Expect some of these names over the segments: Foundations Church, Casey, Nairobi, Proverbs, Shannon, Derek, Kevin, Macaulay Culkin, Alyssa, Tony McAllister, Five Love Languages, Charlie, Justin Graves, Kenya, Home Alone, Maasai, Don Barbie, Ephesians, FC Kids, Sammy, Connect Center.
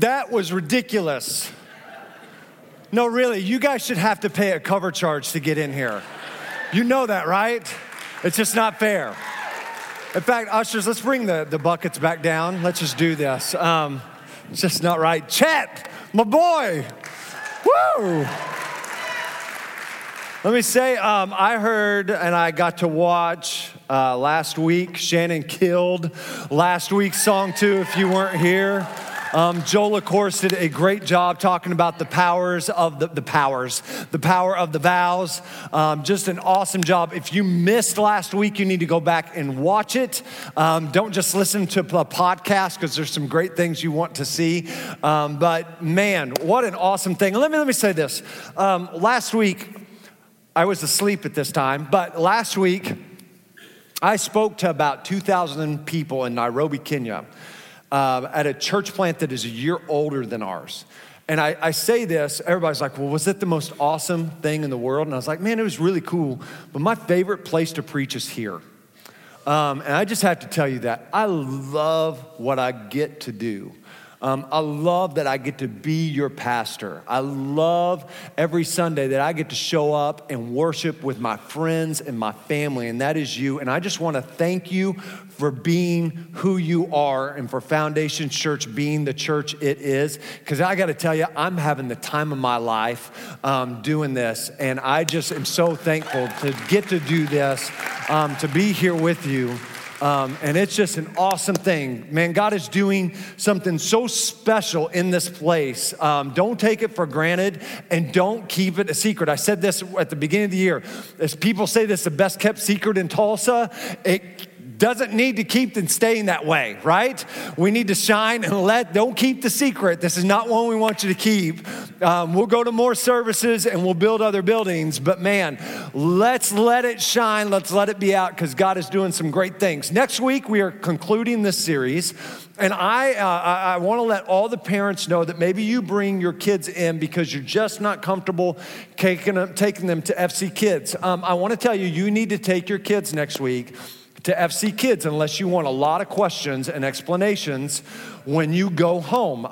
That was ridiculous. No, really, you guys should have to pay a cover charge to get in here. You know that, right? It's just not fair. In fact, ushers, let's bring the buckets back down. Let's just do this. It's just not right. Chet, my boy. Woo! Let me say, I heard and I got to watch last week. Shannon killed last week's song too, if you weren't here. Joel, of course, did a great job talking about the power of the vows. Just an awesome job. If you missed last week, you need to go back and watch it. Don't just listen to a podcast because there's some great things you want to see. But man, what an awesome thing. Let me say this. Last week, I was asleep at this time, but last week I spoke to about 2,000 people in Nairobi, Kenya. At a church plant that is a year older than ours. And I say this, everybody's like, well, was it the most awesome thing in the world? And I was like, man, it was really cool. But my favorite place to preach is here. And I just have to tell you that. I love what I get to do. I love that I get to be your pastor. I love every Sunday that I get to show up and worship with my friends and my family, and that is you. And I just want to thank you for being who you are and for Foundation Church being the church it is, because I got to tell you, I'm having the time of my life doing this, and I just am so thankful to get to do this, to be here with you. And it's just an awesome thing. Man, God is doing something so special in this place. Don't take it for granted and don't keep it a secret. I said this at the beginning of the year. As people say this, the best kept secret in Tulsa, it doesn't need to keep and staying that way, right? We need to shine and don't keep the secret. This is not one we want you to keep. We'll go to more services and we'll build other buildings, but man, let's let it shine. Let's let it be out because God is doing some great things. Next week, we are concluding this series. And I want to let all the parents know that maybe you bring your kids in because you're just not comfortable taking them to FC Kids. I want to tell you, you need to take your kids next week to FC Kids unless you want a lot of questions and explanations when you go home.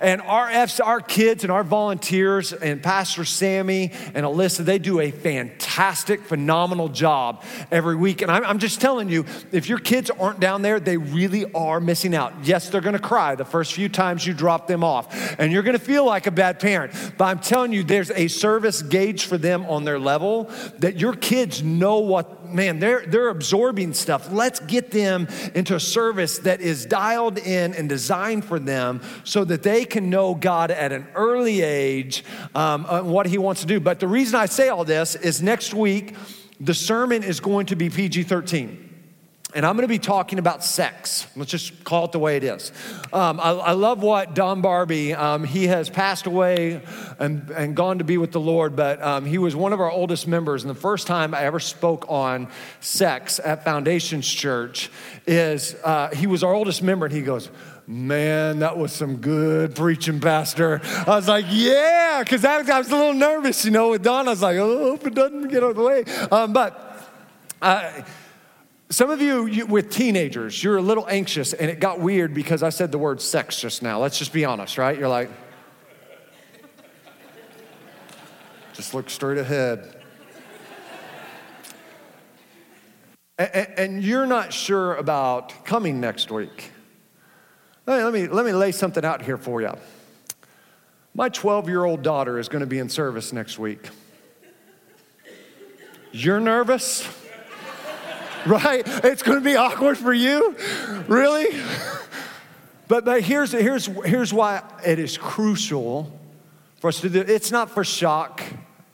And our kids and our volunteers and Pastor Sammy and Alyssa, they do a fantastic, phenomenal job every week. And I'm just telling you, if your kids aren't down there, they really are missing out. Yes, they're gonna cry the first few times you drop them off and you're gonna feel like a bad parent. But I'm telling you, there's a service gauge for them on their level that your kids know what, man, they're absorbing stuff. Let's get them into a service that is dialed in and designed for them so that they can know God at an early age and what he wants to do. But the reason I say all this is next week, the sermon is going to be PG-13. And I'm going to be talking about sex. Let's just call it the way it is. I love what Don Barbie, he has passed away and gone to be with the Lord, but he was one of our oldest members. And the first time I ever spoke on sex at Foundations Church is he was our oldest member, and he goes, man, that was some good preaching, Pastor. I was like, yeah, because I was a little nervous, you know, with Don. I was like, oh, hope it doesn't get out of the way. Some of you with teenagers, you're a little anxious, and it got weird because I said the word sex just now. Let's just be honest, right? You're like, Just look straight ahead. And you're not sure about coming next week. Let me lay something out here for you. My 12-year-old daughter is going to be in service next week. You're nervous, right? It's going to be awkward for you, really? But here's why it is crucial for us to do. It's not for shock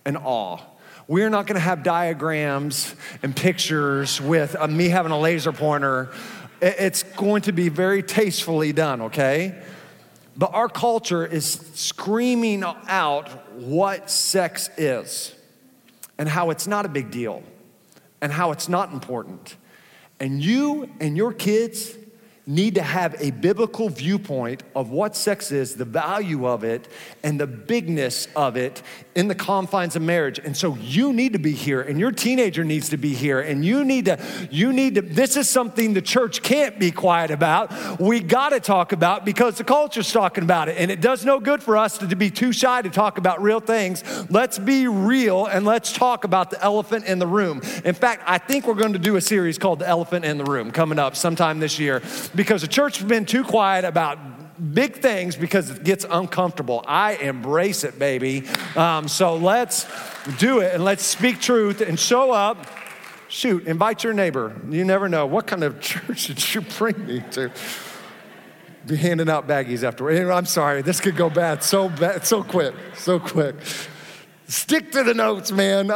and awe. We're not going to have diagrams and pictures with me having a laser pointer. It's going to be very tastefully done, okay? But our culture is screaming out what sex is and how it's not a big deal and how it's not important. And you and your kids need to have a biblical viewpoint of what sex is, the value of it, and the bigness of it in the confines of marriage. And so you need to be here, and your teenager needs to be here, and you need to, this is something the church can't be quiet about. We gotta talk about because the culture's talking about it, and it does no good for us to be too shy to talk about real things. Let's be real, and let's talk about the elephant in the room. In fact, I think we're going to do a series called The Elephant in the Room coming up sometime this year, because the church has been too quiet about big things because it gets uncomfortable. I embrace it, baby. So let's do it and let's speak truth and show up. Shoot, invite your neighbor. You never know. What kind of church did you bring me to? Be handing out baggies afterward. I'm sorry, this could go bad, so quick. Stick to the notes, man.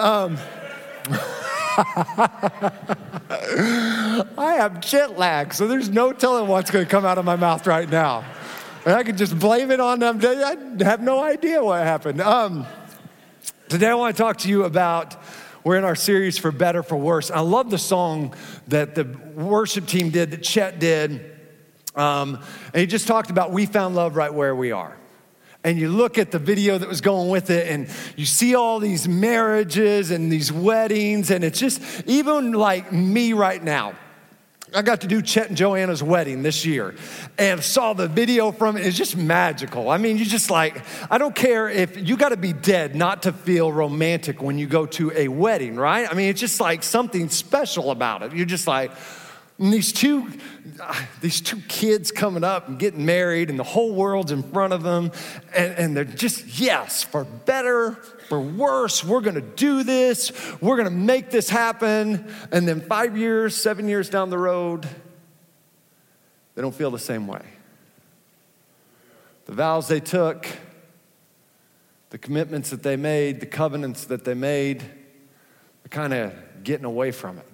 I have jet lag, so there's no telling what's going to come out of my mouth right now. And I could just blame it on them. I have no idea what happened. Today I want to talk to you about, we're in our series For Better, For Worse. I love the song that the worship team did, that Chet did. And he just talked about we found love right where we are. And you look at the video that was going with it, and you see all these marriages and these weddings, and it's just, even like me right now, I got to do Chet and Joanna's wedding this year, and saw the video from it. It's just magical. I mean, you just like, I don't care if, you gotta be dead not to feel romantic when you go to a wedding, right? I mean, it's just like something special about it. You're just like, and these two kids coming up and getting married, and the whole world's in front of them, and they're just, yes, for better, for worse, we're gonna do this, we're gonna make this happen, and then 7 years down the road, they don't feel the same way. The vows they took, the commitments that they made, the covenants that they made, they're kinda getting away from it.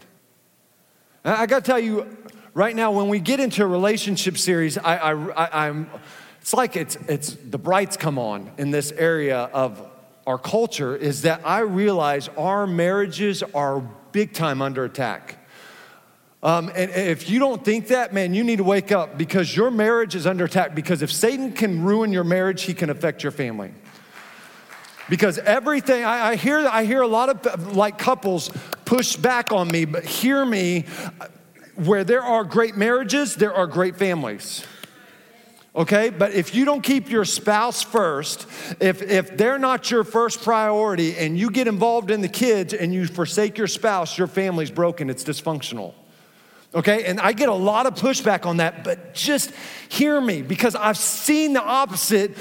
I gotta tell you, right now, when we get into a relationship series, I'm it's like it's the brights come on in this area of our culture, is that I realize our marriages are big time under attack. And if you don't think that, man, you need to wake up, because your marriage is under attack, because if Satan can ruin your marriage, he can affect your family. Because everything, I hear a lot of like couples push back on me, but hear me, where there are great marriages, there are great families. Okay, but if you don't keep your spouse first, if they're not your first priority, and you get involved in the kids and you forsake your spouse, your family's broken, it's dysfunctional. Okay, and I get a lot of pushback on that, but just hear me, because I've seen the opposite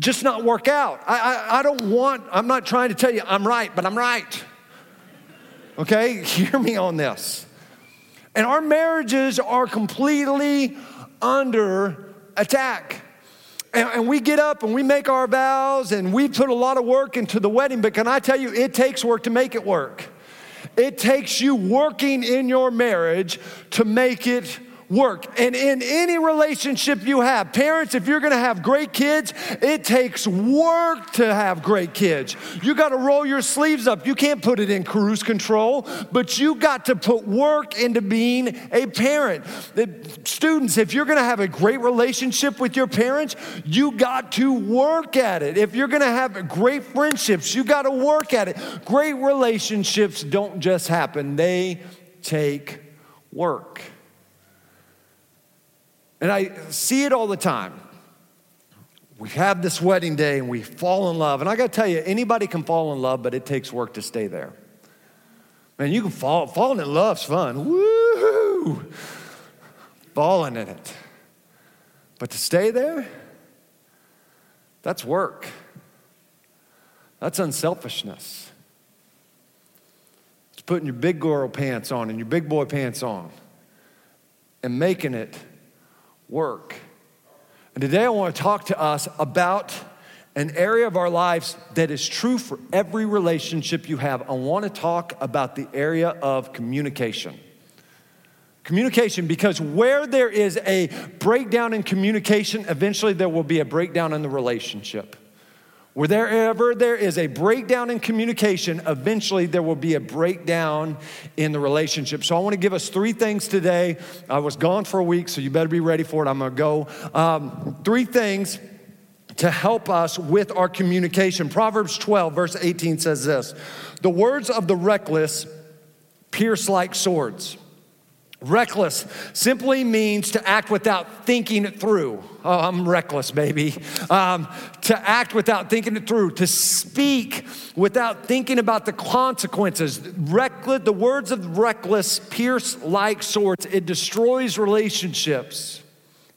just not work out. I'm not trying to tell you I'm right, but I'm right. Okay, hear me on this. And our marriages are completely under attack. And we get up and we make our vows, and we put a lot of work into the wedding, but can I tell you, it takes work to make it work. It takes you working in your marriage to make it work. And in any relationship you have, parents, if you're going to have great kids, it takes work to have great kids. You got to roll your sleeves up. You can't put it in cruise control, but you got to put work into being a parent. Students, if you're going to have a great relationship with your parents, you got to work at it. If you're going to have great friendships, you got to work at it. Great relationships don't just happen. They take work. And I see it all the time. we have this wedding day and we fall in love. And I got to tell you, anybody can fall in love, but it takes work to stay there. Man, you can fall. Falling in love's fun. Woo-hoo! Falling in it. But to stay there, that's work. That's unselfishness. It's putting your big girl pants on and your big boy pants on and making it work. And today I want to talk to us about an area of our lives that is true for every relationship you have. I want to talk about the area of communication. Communication, because where there is a breakdown in communication, eventually there will be a breakdown in the relationship. Wherever there is a breakdown in communication, eventually there will be a breakdown in the relationship. So I want to give us three things today. I was gone for a week, so you better be ready for it. I'm going to go. Three things to help us with our communication. Proverbs 12, verse 18 says this: the words of the reckless pierce like swords. Reckless simply means to act without thinking it through. Oh, I'm reckless, baby. To act without thinking it through, to speak without thinking about the consequences. Reckless, the words of reckless pierce like swords. It destroys relationships.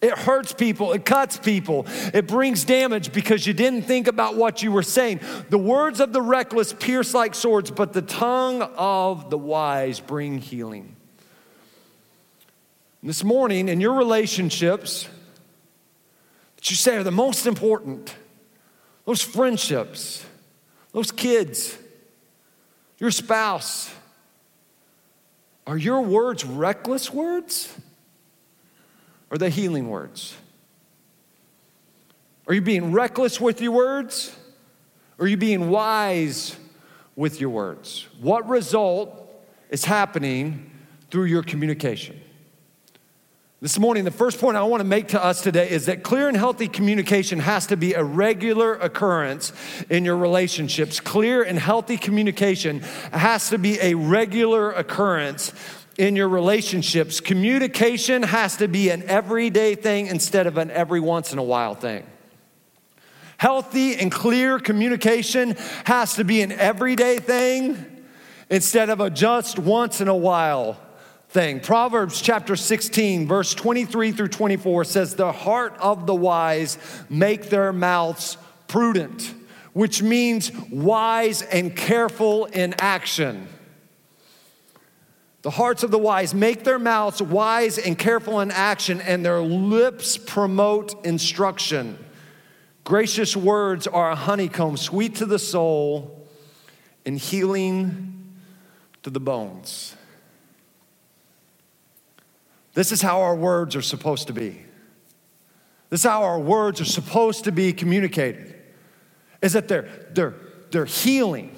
It hurts people. It cuts people. It brings damage because you didn't think about what you were saying. The words of the reckless pierce like swords, but the tongue of the wise bring healing. This morning, in your relationships that you say are the most important, those friendships, those kids, your spouse, are your words reckless words? Are they healing words? Are you being reckless with your words? Are you being wise with your words? What result is happening through your communication? This morning, the first point I want to make to us today is that clear and healthy communication has to be a regular occurrence in your relationships. Clear and healthy communication has to be a regular occurrence in your relationships. Communication has to be an everyday thing instead of an every once in a while thing. Healthy and clear communication has to be an everyday thing instead of a just once in a while thing. Proverbs chapter 16, verse 23 through 24 says, the heart of the wise make their mouths prudent, which means wise and careful in action. The hearts of the wise make their mouths wise and careful in action, and their lips promote instruction. Gracious words are a honeycomb, sweet to the soul and healing to the bones. This is how our words are supposed to be. This is how our words are supposed to be communicated, is that they're healing.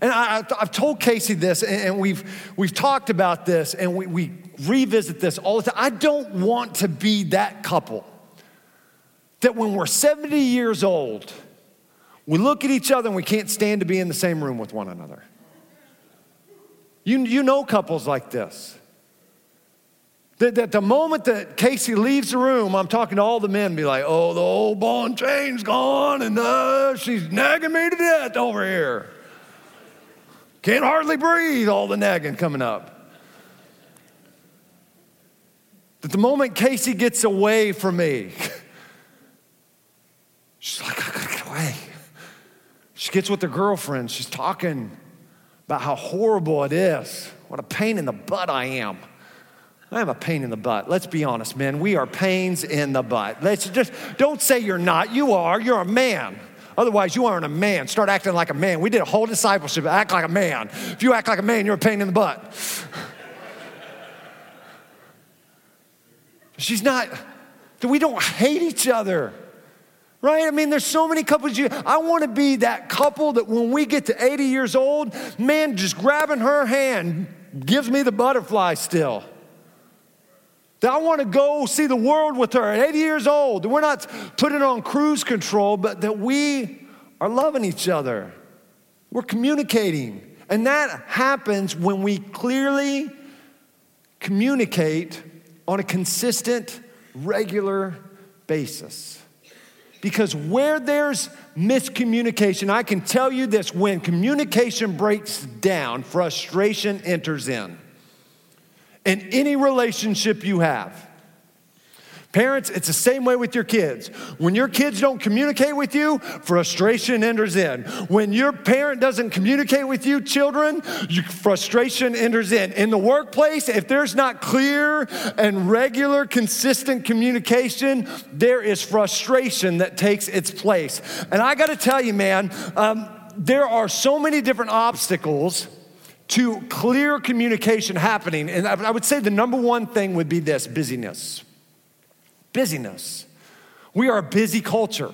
And I've told Casey this, and we've talked about this, and we revisit this all the time. I don't want to be that couple that when we're 70 years old, we look at each other and we can't stand to be in the same room with one another. You know couples like this. That the moment that Casey leaves the room, I'm talking to all the men, be like, oh, the old ball and chain's gone, and she's nagging me to death over here. Can't hardly breathe, all the nagging coming up. That the moment Casey gets away from me, she's like, I gotta get away. She gets with her girlfriend. She's talking about how horrible it is. What a pain in the butt I am. I am a pain in the butt. Let's be honest, men. We are pains in the butt. Let's just don't say you're not. You are. You're a man. Otherwise, you aren't a man. Start acting like a man. We did a whole discipleship. Act like a man. If you act like a man, you're a pain in the butt. She's not. We don't hate each other, right? I mean, there's so many couples. I want to be that couple that when we get to 80 years old, man, just grabbing her hand gives me the butterfly still. That I want to go see the world with her at 80 years old. We're not putting on cruise control, but that we are loving each other. We're communicating. And that happens when we clearly communicate on a consistent, regular basis. Because where there's miscommunication, I can tell you this, when communication breaks down, frustration enters in. In any relationship you have. Parents, it's the same way with your kids. When your kids don't communicate with you, frustration enters in. When your parent doesn't communicate with you, children, frustration enters in. In the workplace, if there's not clear and regular, consistent communication, there is frustration that takes its place. And I got to tell you, man, there are so many different obstacles to clear communication happening. And I would say the number one thing would be this, busyness. Busyness. We are a busy culture.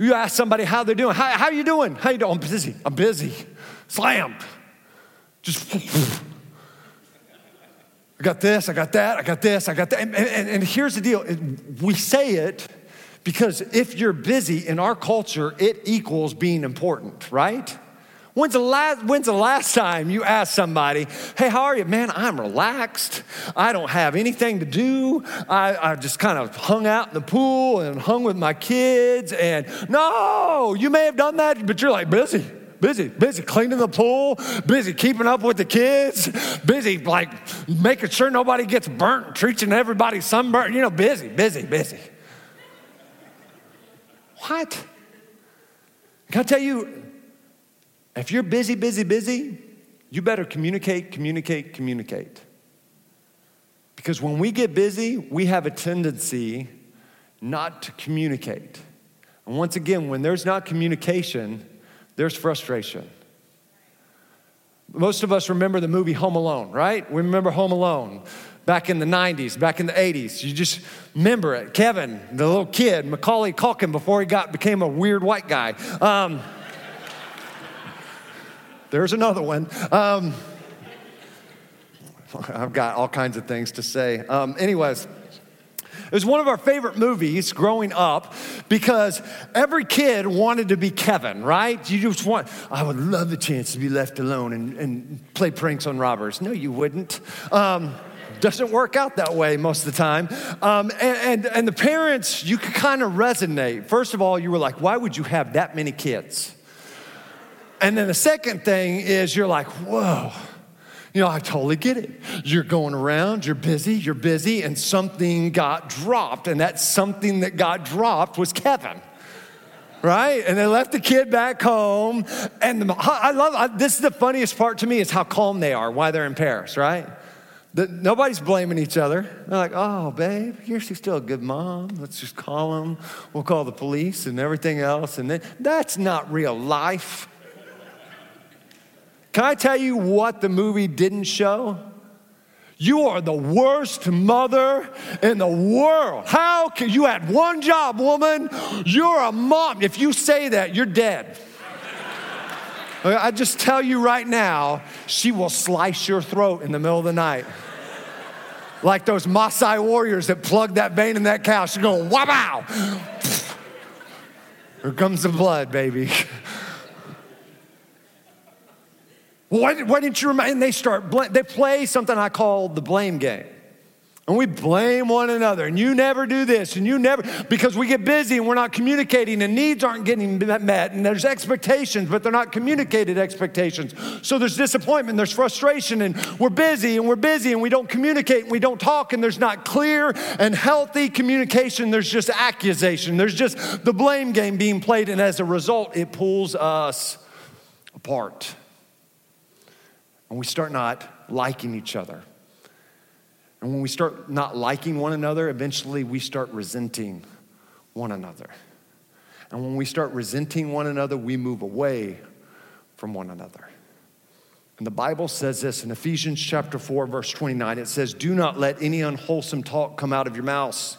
You ask somebody how they're doing. How are you doing? How you doing? I'm busy. I'm busy. Slam. Just. I got this. I got that. I got this. I got that. And here's the deal. We say it because if you're busy in our culture, it equals being important, right? When's the last time you asked somebody, hey, how are you? Man, I'm relaxed. I don't have anything to do. I just kind of hung out in the pool and hung with my kids. And no, you may have done that, but you're like busy cleaning the pool, busy keeping up with the kids, busy like making sure nobody gets burnt, treating everybody sunburned, you know, busy. What? Can I tell you, if you're busy, you better communicate. Because when we get busy, we have a tendency not to communicate. And once again, when there's not communication, there's frustration. Most of us remember the movie Home Alone, right? We remember Home Alone back in the 90s, back in the 80s. You just remember it. Kevin, the little kid, Macaulay Culkin, before he became a weird white guy. There's another one. I've got all kinds of things to say. Anyways, it was one of our favorite movies growing up because every kid wanted to be Kevin, right? You just I would love the chance to be left alone and play pranks on robbers. No, you wouldn't. Doesn't work out that way most of the time. And the parents, you could kind of resonate. First of all, you were like, why would you have that many kids? And then the second thing is you're like, whoa, you know, I totally get it. You're going around, you're busy, and something got dropped. And that something that got dropped was Kevin, right? And they left the kid back home. And this is the funniest part to me is how calm they are, why they're in Paris, right? Nobody's blaming each other. They're like, oh, babe, you're still a good mom. Let's just call him. We'll call the police and everything else. And then that's not real life. Can I tell you what the movie didn't show? You are the worst mother in the world. How can you had one job, woman? You're a mom. If you say that, you're dead. I just tell you right now, she will slice your throat in the middle of the night. Like those Maasai warriors that plugged that vein in that cow. She's going, wow. Here comes the blood, baby. Well, why didn't you remind? And they play something I call the blame game. And we blame one another. And you never do this. And you never, because we get busy and we're not communicating and needs aren't getting met. And there's expectations, but they're not communicated expectations. So there's disappointment, there's frustration, and we're busy and we don't communicate and we don't talk and there's not clear and healthy communication. There's just accusation. There's just the blame game being played. And as a result, it pulls us apart. And we start not liking each other. And when we start not liking one another, eventually we start resenting one another. And when we start resenting one another, we move away from one another. And the Bible says this in Ephesians chapter 4, verse 29. It says, do not let any unwholesome talk come out of your mouths,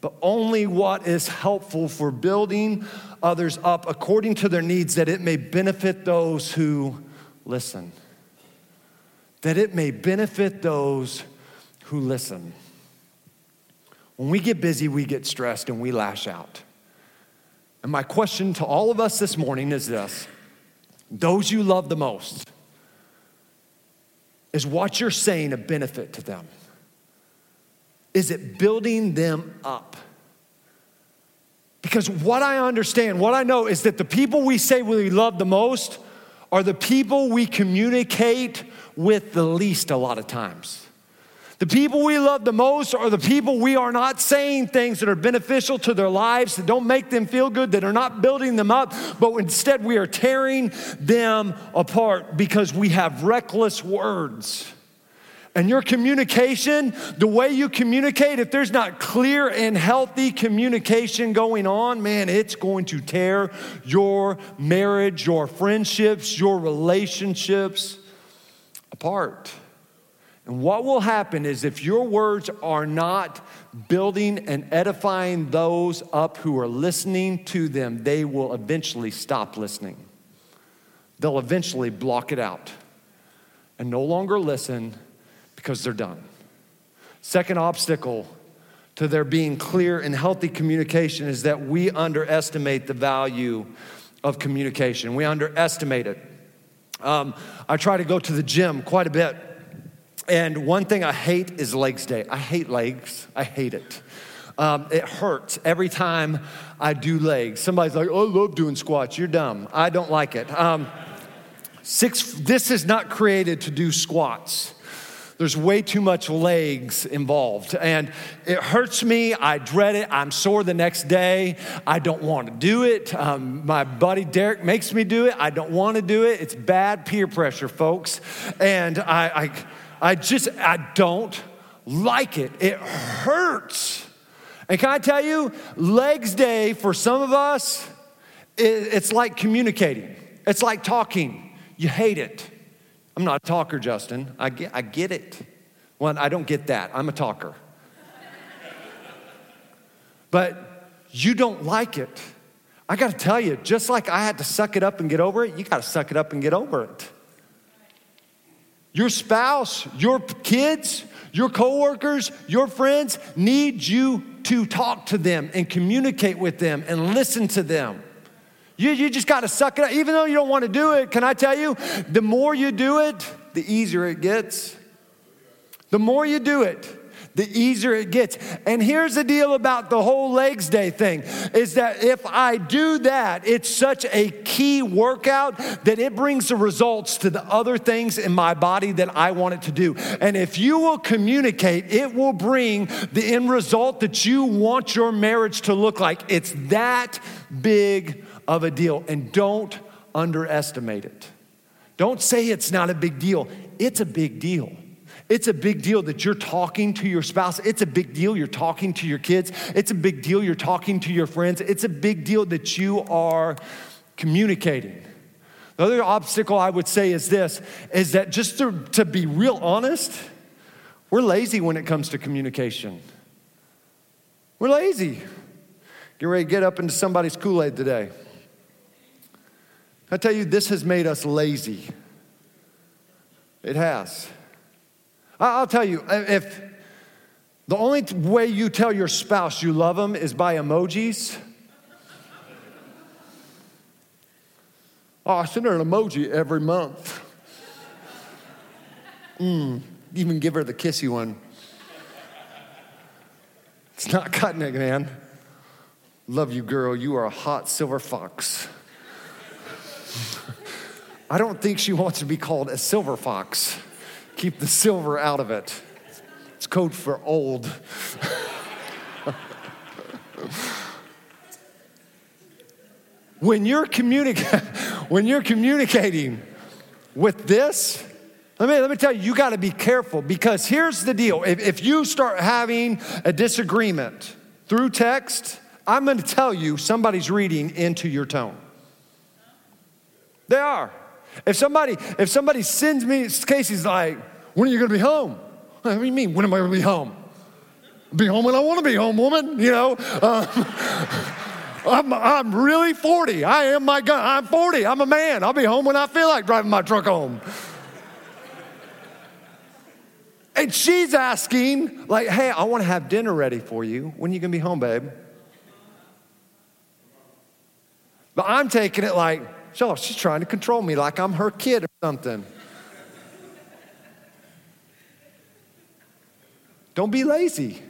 but only what is helpful for building others up according to their needs, that it may benefit those who listen. When we get busy, we get stressed and we lash out. And my question to all of us this morning is this. Those you love the most, is what you're saying a benefit to them? Is it building them up? Because what I understand, what I know is that the people we say we love the most are the people we communicate with the least a lot of times. The people we love the most are the people we are not saying things that are beneficial to their lives, that don't make them feel good, that are not building them up, but instead we are tearing them apart because we have reckless words. And your communication, the way you communicate, if there's not clear and healthy communication going on, man, it's going to tear your marriage, your friendships, your relationships apart. And what will happen is if your words are not building and edifying those up who are listening to them, they will eventually stop listening. They'll eventually block it out and no longer listen because they're done. Second obstacle to there being clear and healthy communication is that we underestimate the value of communication. We underestimate it. I try to go to the gym quite a bit. And one thing I hate is legs day. I hate legs. I hate it. It hurts every time I do legs. Somebody's like, oh, I love doing squats. You're dumb. I don't like it. This is not created to do squats. There's way too much legs involved. And it hurts me. I dread it. I'm sore the next day. I don't want to do it. My buddy Derek makes me do it. I don't want to do it. It's bad peer pressure, folks. And I don't like it. It hurts. And can I tell you, legs day for some of us, it's like communicating. It's like talking. You hate it. I'm not a talker, Justin. I get it. Well, I don't get that. I'm a talker. But you don't like it. I got to tell you, just like I had to suck it up and get over it, you got to suck it up and get over it. Your spouse, your kids, your coworkers, your friends need you to talk to them and communicate with them and listen to them. You just got to suck it up. Even though you don't want to do it, can I tell you, the more you do it, the easier it gets. The more you do it, the easier it gets. And here's the deal about the whole legs day thing is that if I do that, it's such a key workout that it brings the results to the other things in my body that I want it to do. And if you will communicate, it will bring the end result that you want your marriage to look like. It's that big of a deal. And don't underestimate it. Don't say it's not a big deal. It's a big deal. It's a big deal that you're talking to your spouse. It's a big deal you're talking to your kids. It's a big deal you're talking to your friends. It's a big deal that you are communicating. The other obstacle I would say is this, is that just to be real honest, we're lazy when it comes to communication. We're lazy. Get ready to get up into somebody's Kool-Aid today. I tell you, this has made us lazy. It has. I'll tell you, if the only way you tell your spouse you love them is by emojis. Oh, I send her an emoji every month. Even give her the kissy one. It's not cutting it, man. Love you, girl. You are a hot silver fox. I don't think she wants to be called a silver fox. Keep the silver out of it. It's code for old. When you're communicating with this, let me tell you, you got to be careful because here's the deal. If you start having a disagreement through text, I'm going to tell you somebody's reading into your tone. They are. If somebody sends me, Casey's like, when are you going to be home? What do you mean, when am I going to be home? Be home when I want to be home, woman, you know. I'm really 40. I am my God. I'm 40. I'm a man. I'll be home when I feel like driving my truck home. And she's asking, like, hey, I want to have dinner ready for you. When are you going to be home, babe? But I'm taking it like, so she's trying to control me like I'm her kid or something. Don't be lazy.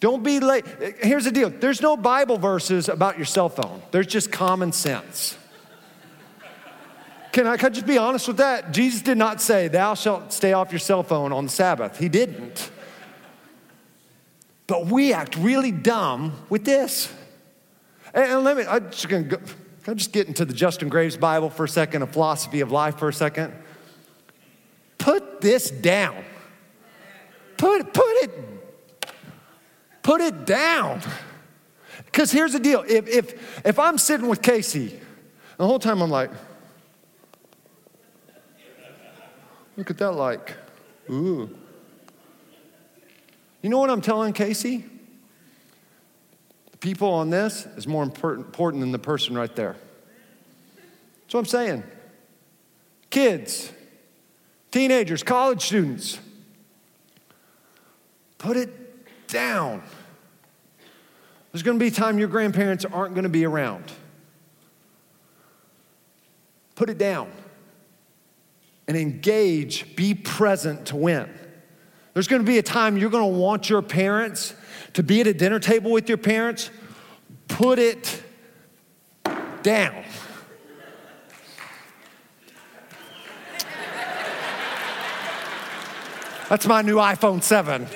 Don't be late. Here's the deal. There's no Bible verses about your cell phone. There's just common sense. Can I just be honest with that? Jesus did not say, thou shalt stay off your cell phone on the Sabbath. He didn't. But we act really dumb with this. And can I just get into the Justin Graves Bible for a second, a philosophy of life for a second? Put this down. Put it down. Because here's the deal. If I'm sitting with Casey, the whole time I'm like, look at that like, ooh. You know what I'm telling Casey? The people on this is more important than the person right there. That's what I'm saying. Kids, teenagers, college students, put it down. There's going to be a time your grandparents aren't going to be around. Put it down. And engage, be present to win. There's going to be a time you're going to want your parents to be at a dinner table with your parents. Put it down. That's my new iPhone 7.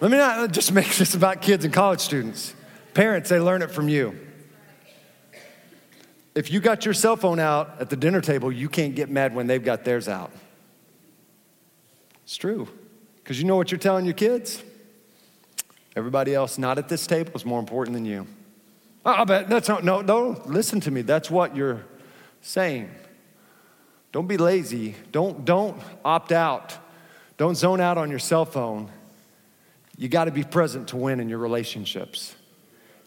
Let me not just make this about kids and college students. Parents, they learn it from you. If you got your cell phone out at the dinner table, you can't get mad when they've got theirs out. It's true. Because you know what you're telling your kids? Everybody else not at this table is more important than you. I bet that's not, no, listen to me. That's what you're saying. Don't be lazy. Don't opt out. Don't zone out on your cell phone. You got to be present to win in your relationships.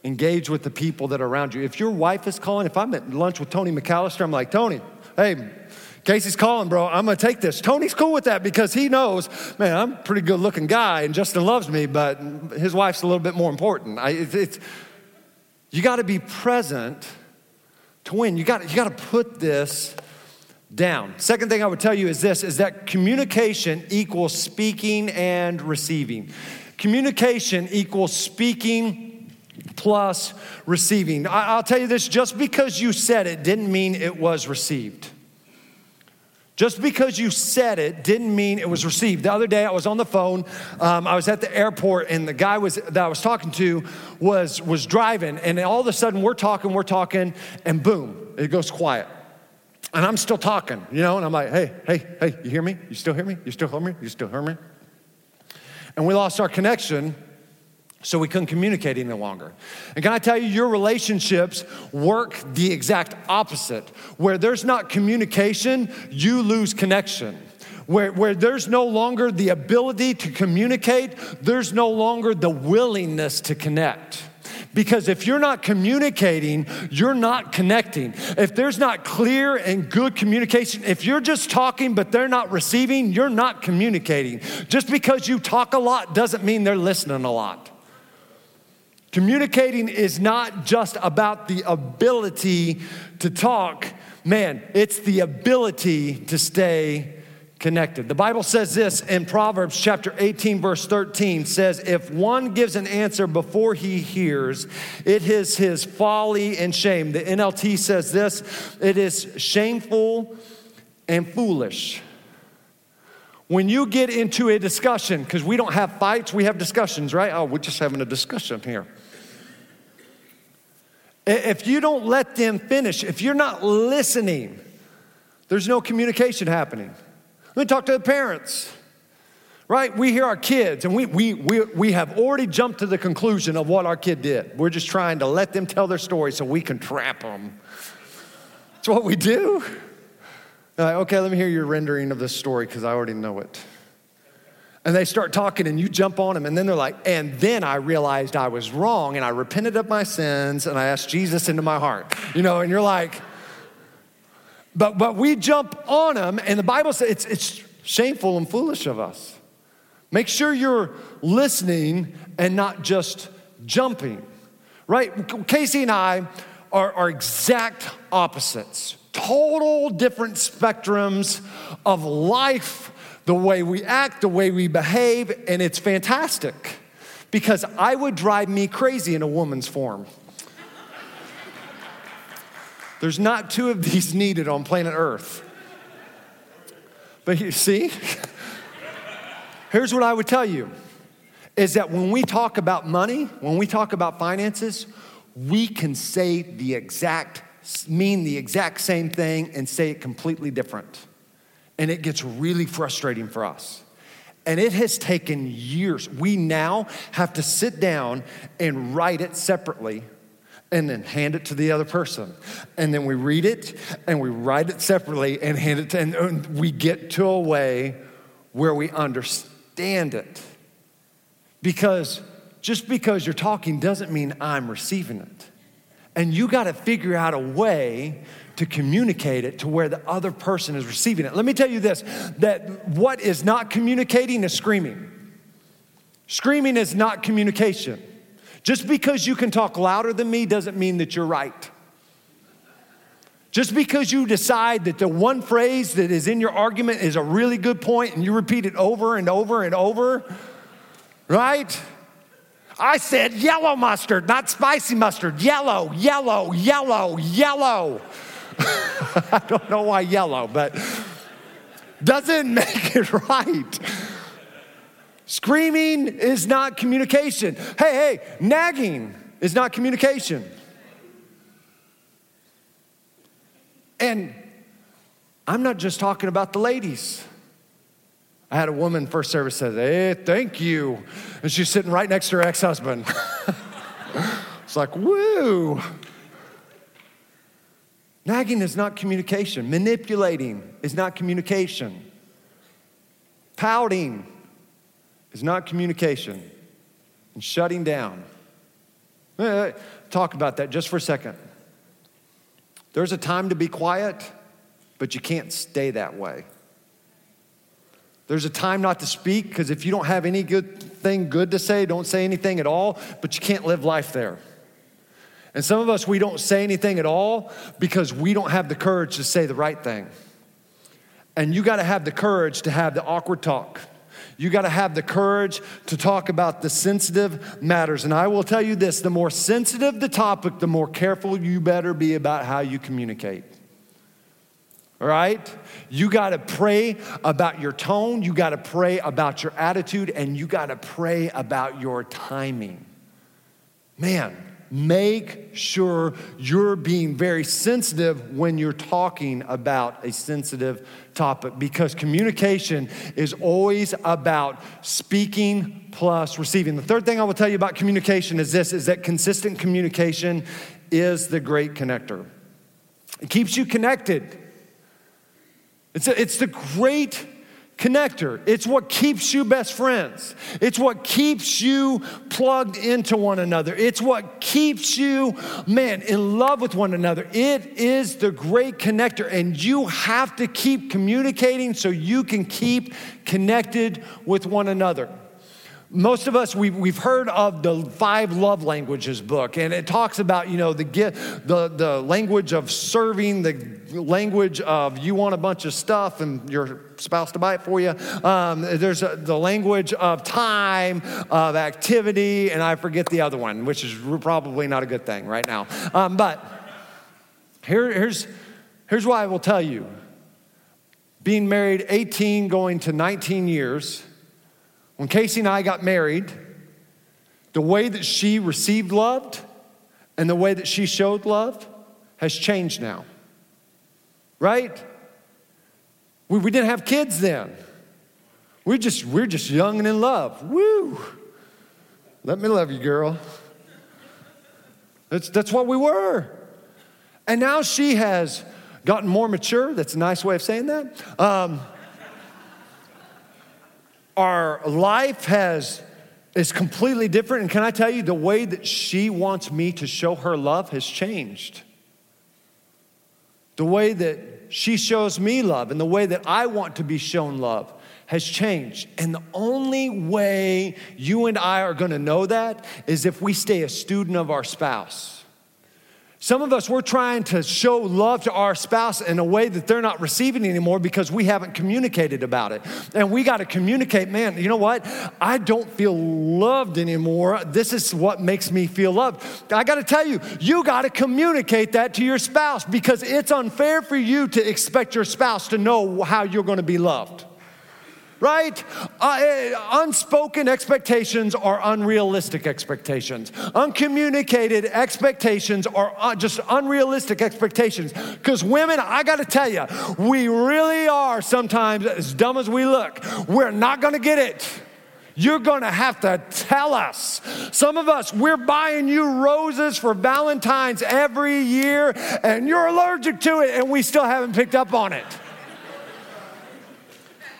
Engage with the people that are around you. If your wife is calling, if I'm at lunch with Tony McAllister, I'm like, Tony, hey, Casey's calling, bro. I'm going to take this. Tony's cool with that because he knows, man, I'm a pretty good-looking guy, and Justin loves me, but his wife's a little bit more important. You got to be present to win. You got to put this down. Second thing I would tell you is this, is that communication equals speaking and receiving. Communication equals speaking plus receiving. I'll tell you this, just because you said it didn't mean it was received. Just because you said it didn't mean it was received. The other day I was on the phone, I was at the airport, and the guy that I was talking to was driving, and all of a sudden we're talking, and boom, it goes quiet. And I'm still talking, and I'm like, hey, you hear me? You still hear me? You still hear me? You still hear me? And we lost our connection, so we couldn't communicate any longer. And can I tell you, your relationships work the exact opposite. Where there's not communication, you lose connection. Where there's no longer the ability to communicate, there's no longer the willingness to connect. Because if you're not communicating, you're not connecting. If there's not clear and good communication, if you're just talking but they're not receiving, you're not communicating. Just because you talk a lot doesn't mean they're listening a lot. Communicating is not just about the ability to talk. Man, it's the ability to stay connected. The Bible says this in Proverbs chapter 18, verse 13, says, if one gives an answer before he hears, it is his folly and shame. The NLT says this, it is shameful and foolish. When you get into a discussion, because we don't have fights, we have discussions, right? Oh, we're just having a discussion here. If you don't let them finish, if you're not listening, there's no communication happening. Let me talk to the parents, right? We hear our kids, and we have already jumped to the conclusion of what our kid did. We're just trying to let them tell their story so we can trap them. That's what we do. Like, okay, let me hear your rendering of this story because I already know it. And they start talking, and you jump on them, and then they're like, and then I realized I was wrong, and I repented of my sins, and I asked Jesus into my heart. And you're like... But we jump on them, and the Bible says it's shameful and foolish of us. Make sure you're listening and not just jumping, right? Casey and I are exact opposites, total different spectrums of life, the way we act, the way we behave, and it's fantastic because I would drive me crazy in a woman's form. There's not two of these needed on planet Earth. But you see, here's what I would tell you, is that when we talk about money, when we talk about finances, we can say mean the exact same thing and say it completely different. And it gets really frustrating for us. And it has taken years. We now have to sit down and write it separately and then hand it to the other person. And then we read it and we write it separately and hand it to, and we get to a way where we understand it. Because just because you're talking doesn't mean I'm receiving it. And you got to figure out a way to communicate it to where the other person is receiving it. Let me tell you this, that what is not communicating is screaming. Screaming is not communication. Just because you can talk louder than me doesn't mean that you're right. Just because you decide that the one phrase that is in your argument is a really good point and you repeat it over and over and over, right? I said yellow mustard, not spicy mustard. Yellow, yellow, yellow, yellow. I don't know why yellow, but doesn't make it right. Screaming is not communication. Hey, nagging is not communication. And I'm not just talking about the ladies. I had a woman first service says, "Hey, thank you." And she's sitting right next to her ex-husband. It's like, woo. Nagging is not communication. Manipulating is not communication. Pouting is not communication. And shutting down. Talk about that just for a second. There's a time to be quiet, but you can't stay that way. There's a time not to speak, because if you don't have any good to say, don't say anything at all, but you can't live life there. And some of us, we don't say anything at all because we don't have the courage to say the right thing. And you got to have the courage to have the awkward talk. You got to have the courage to talk about the sensitive matters. And I will tell you this, the more sensitive the topic, the more careful you better be about how you communicate. All right? You got to pray about your tone. You got to pray about your attitude. And you got to pray about your timing. Man, make sure you're being very sensitive when you're talking about a sensitive topic. Because communication is always about speaking plus receiving. The third thing I will tell you about communication is this, is that consistent communication is the great connector. It keeps you connected. It's the great connector. It's what keeps you best friends. It's what keeps you plugged into one another. It's what keeps you, man, in love with one another. It is the great connector, and you have to keep communicating so you can keep connected with one another. Most of us, we've heard of the Five Love Languages book, and it talks about, you know, the language of serving, the language of you want a bunch of stuff and your spouse to buy it for you. There's the language of time, of activity, and I forget the other one, which is probably not a good thing right now. But here's what I will tell you. Being married 18 going to 19 years, when Casey and I got married, the way that she received love and the way that she showed love has changed now, right? We didn't have kids then. We're just young and in love. Woo! Let me love you, girl. That's what we were. And now she has gotten more mature. That's a nice way of saying that. Our life is completely different. And can I tell you, the way that she wants me to show her love has changed. The way that she shows me love and the way that I want to be shown love has changed. And the only way you and I are going to know that is if we stay a student of our spouse. Some of us, we're trying to show love to our spouse in a way that they're not receiving anymore because we haven't communicated about it. And we got to communicate, man, you know what? I don't feel loved anymore. This is what makes me feel loved. I got to tell you, you got to communicate that to your spouse because it's unfair for you to expect your spouse to know how you're going to be loved. Right? Unspoken expectations are unrealistic expectations. Uncommunicated expectations are just unrealistic expectations. Because women, I got to tell you, we really are sometimes as dumb as we look. We're not going to get it. You're going to have to tell us. Some of us, we're buying you roses for Valentine's every year, and you're allergic to it, and we still haven't picked up on it.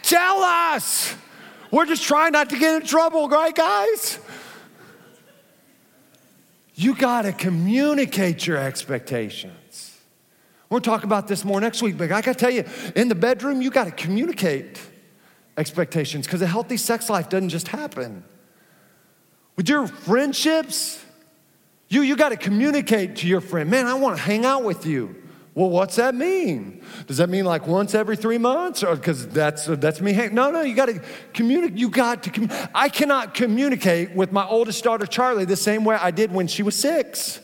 Tell us. We're just trying not to get in trouble, right, guys? You got to communicate your expectations. We'll talk about this more next week, but I got to tell you, in the bedroom, you got to communicate expectations because a healthy sex life doesn't just happen. With your friendships, you got to communicate to your friend, man, I want to hang out with you. Well, what's that mean? Does that mean like once every 3 months? Or because that's me. No, you got to communicate. You got to communicate. I cannot communicate with my oldest daughter, Charlie, the same way I did when she was 6.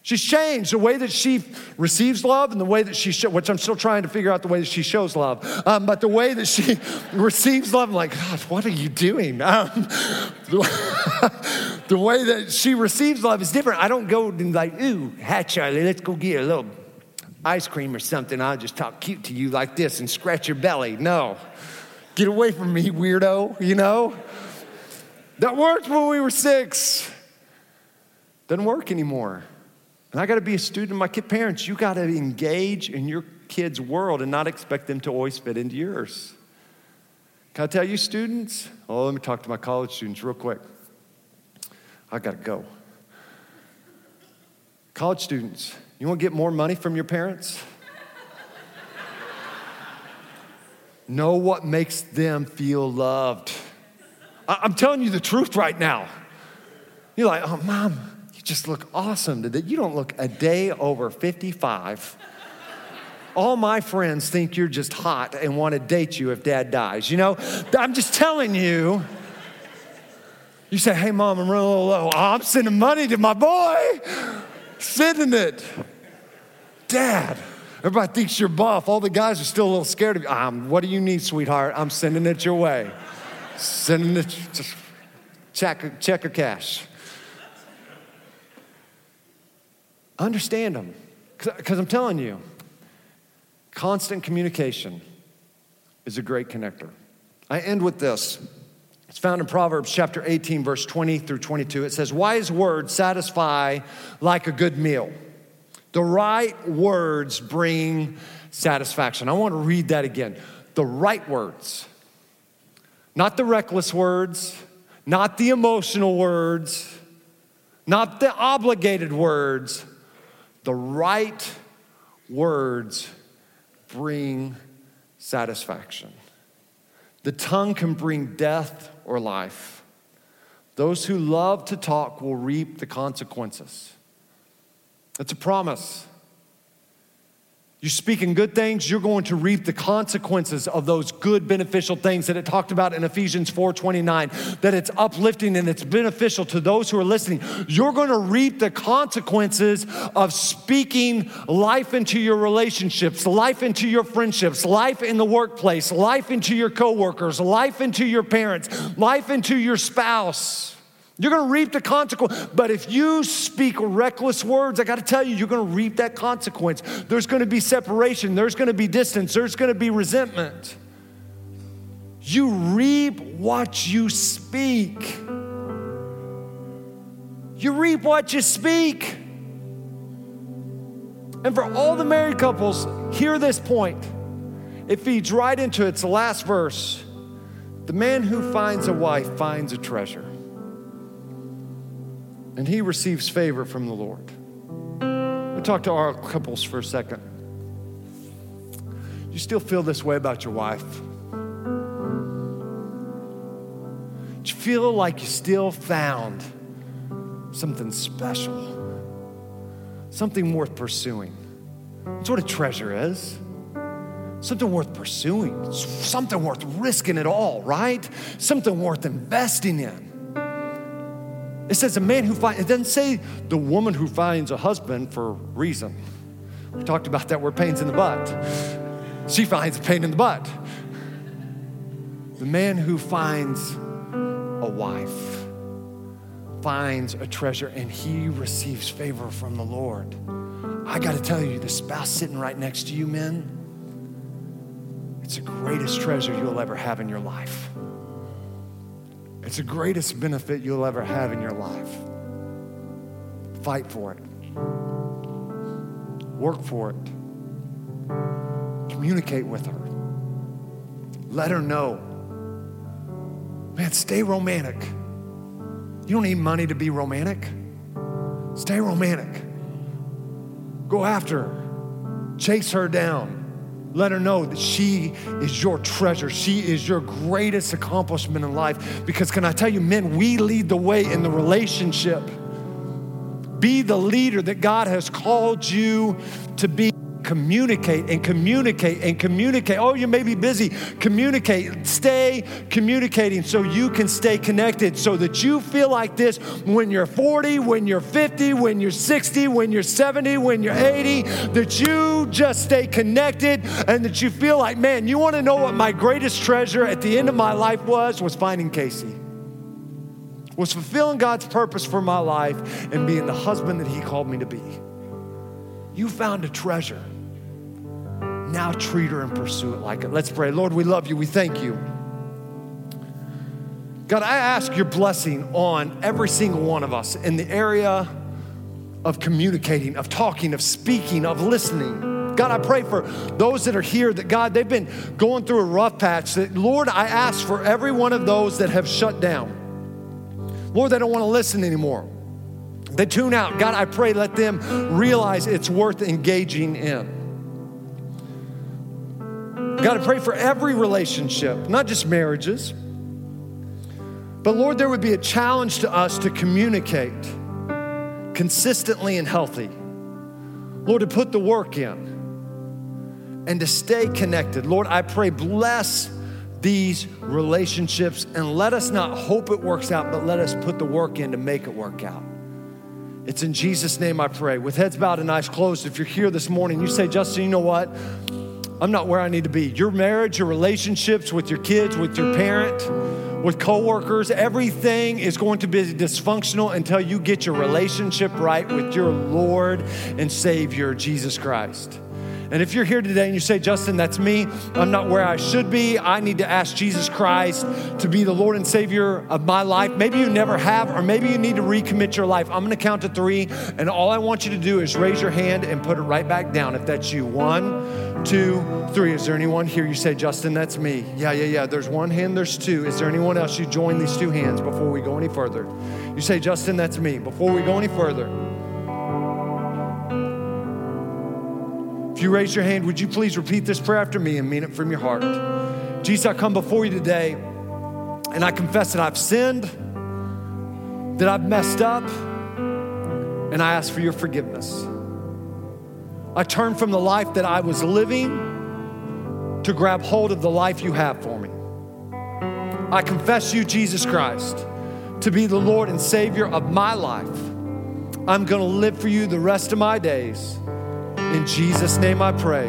She's changed the way that she receives love and the way that she which I'm still trying to figure out the way that she shows love. But the way that she receives love, I'm like, God, what are you doing? The way that she receives love is different. I don't go and like, ooh, hi, Charlie, let's go get a little ice cream or something, I'll just talk cute to you like this and scratch your belly. No. Get away from me, weirdo, you know? That worked when we were 6. Doesn't work anymore. And I got to be a student of my kid parents. You got to engage in your kids' world and not expect them to always fit into yours. Can I tell you, students? Oh, let me talk to my college students real quick. I got to go. College students, you want to get more money from your parents? Know what makes them feel loved. I'm telling you the truth right now. You're like, oh, Mom, you just look awesome today. You don't look a day over 55. All my friends think you're just hot and want to date you if Dad dies. You know, I'm just telling you. You say, hey, Mom, I'm running a little low. Oh, I'm sending money to my boy. Sending it. Dad, everybody thinks you're buff. All the guys are still a little scared of you. What do you need, sweetheart? I'm sending it your way. Sending it, just check or cash. Understand them, because I'm telling you, constant communication is a great connector. I end with this. It's found in Proverbs chapter 18, verse 20 through 22. It says, wise words satisfy like a good meal. The right words bring satisfaction. I want to read that again. The right words, not the reckless words, not the emotional words, not the obligated words. The right words bring satisfaction. The tongue can bring death or life. Those who love to talk will reap the consequences. That's a promise. You're speaking good things, you're going to reap the consequences of those good, beneficial things that it talked about in Ephesians 4:29, that it's uplifting and it's beneficial to those who are listening. You're going to reap the consequences of speaking life into your relationships, life into your friendships, life in the workplace, life into your coworkers, life into your parents, life into your spouse. You're going to reap the consequence. But if you speak reckless words, I got to tell you, you're going to reap that consequence. There's going to be separation. There's going to be distance. There's going to be resentment. You reap what you speak. You reap what you speak. And for all the married couples, hear this point. It feeds right into its last verse. The man who finds a wife finds a treasure, and he receives favor from the Lord. We'll talk to our couples for a second. You still feel this way about your wife? Do you feel like you still found something special? something worth pursuing. That's what a treasure is. Something worth pursuing, something worth risking it all, right? Something worth investing in. It says a man who finds, it doesn't say the woman who finds a husband for reason. We talked about that word, pains in the butt. She finds pain in the butt. The man who finds a wife finds a treasure and he receives favor from the Lord. I gotta tell you, the spouse sitting right next to you, men, it's the greatest treasure you'll ever have in your life. It's the greatest benefit you'll ever have in your life. Fight for it. Work for it. Communicate with her. Let her know. Man, stay romantic. You don't need money to be romantic. Stay romantic. Go after her. Chase her down. Let her know that she is your treasure. She is your greatest accomplishment in life. Because can I tell you, men, we lead the way in the relationship. Be the leader that God has called you to be. Communicate and communicate and communicate. Oh, you may be busy. Communicate. Stay communicating so you can stay connected, so that you feel like this when you're 40, when you're 50, when you're 60, when you're 70, when you're 80, that you just stay connected and that you feel like, man, you want to know what my greatest treasure at the end of my life was finding Casey, was fulfilling God's purpose for my life and being the husband that he called me to be. You found a treasure. Now treat her and pursue it like it. Let's pray. Lord, we love you. We thank you. God, I ask your blessing on every single one of us in the area of communicating, of talking, of speaking, of listening. God, I pray for those that are here that, God, they've been going through a rough patch. That, Lord, I ask for every one of those that have shut down. Lord, they don't want to listen anymore. They tune out. God, I pray, let them realize it's worth engaging in. God, I pray for every relationship, not just marriages. But Lord, there would be a challenge to us to communicate consistently and healthy. Lord, to put the work in and to stay connected. Lord, I pray, bless these relationships and let us not hope it works out, but let us put the work in to make it work out. It's in Jesus' name I pray. With heads bowed and eyes closed, if you're here this morning, you say, Justin, you know what? I'm not where I need to be. Your marriage, your relationships with your kids, with your parent, with coworkers, everything is going to be dysfunctional until you get your relationship right with your Lord and Savior, Jesus Christ. And if you're here today and you say, Justin, that's me. I'm not where I should be. I need to ask Jesus Christ to be the Lord and Savior of my life. Maybe you never have, or maybe you need to recommit your life. I'm going to count to three, and all I want you to do is raise your hand and put it right back down if that's you. 1, 2, 3. Is there anyone here you say, Justin, that's me? Yeah. There's one hand. There's two. Is there anyone else? You join these two hands before we go any further. You say, Justin, that's me. Before we go any further, if you raise your hand, would you please repeat this prayer after me and mean it from your heart? Jesus, I come before you today and I confess that I've sinned, that I've messed up, and I ask for your forgiveness. I turn from the life that I was living to grab hold of the life you have for me. I confess you, Jesus Christ, to be the Lord and Savior of my life. I'm gonna live for you the rest of my days. In Jesus' name I pray,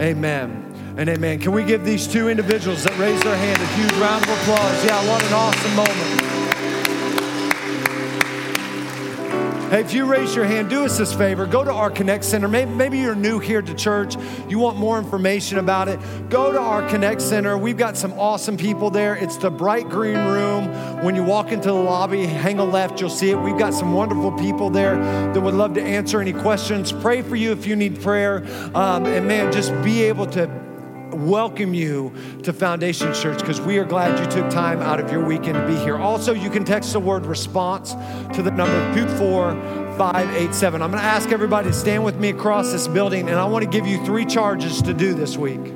amen and amen. Can we give these two individuals that raised their hand a huge round of applause? Yeah, what an awesome moment. Hey, if you raise your hand, do us this favor. Go to our Connect Center. Maybe you're new here to church. You want more information about it. Go to our Connect Center. We've got some awesome people there. It's the bright green room. When you walk into the lobby, hang a left, you'll see it. We've got some wonderful people there that would love to answer any questions, pray for you if you need prayer, and man, just be able to welcome you to Foundations Church because we are glad you took time out of your weekend to be here. Also, you can text the word response to the number 24587. I'm going to ask everybody to stand with me across this building, and I want to give you 3 charges to do this week.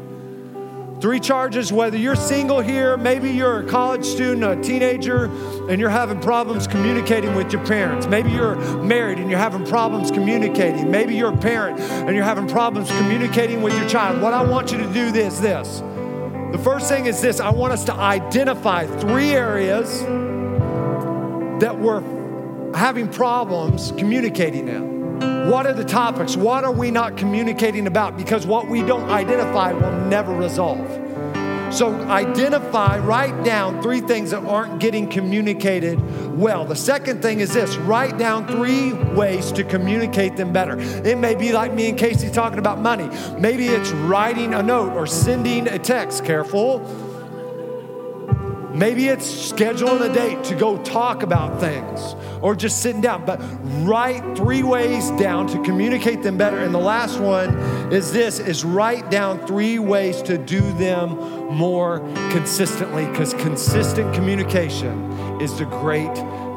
Three charges, whether you're single here, maybe you're a college student, a teenager, and you're having problems communicating with your parents. Maybe you're married and you're having problems communicating. Maybe you're a parent and you're having problems communicating with your child. What I want you to do is this. The first thing is this. I want us to identify three areas that we're having problems communicating in. What are the topics? What are we not communicating about? Because what we don't identify will never resolve. So identify, write down three things that aren't getting communicated well. The second thing is this, write down three ways to communicate them better. It may be like me and Casey talking about money. Maybe it's writing a note or sending a text, careful. Maybe it's scheduling a date to go talk about things or just sitting down. But write three ways down to communicate them better. And the last one is this, is write down three ways to do them more consistently, because consistent communication is the great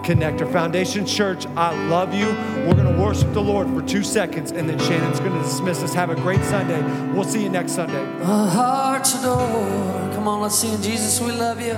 connector. Foundation Church, I love you. We're going to worship the Lord for 2 seconds, and then Shannon's going to dismiss us. Have a great Sunday. We'll see you next Sunday. Our hearts adore. Come on, let's sing. Jesus, we love you.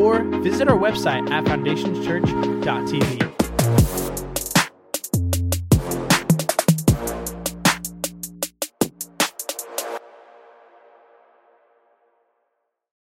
or visit our website at foundationschurch.tv.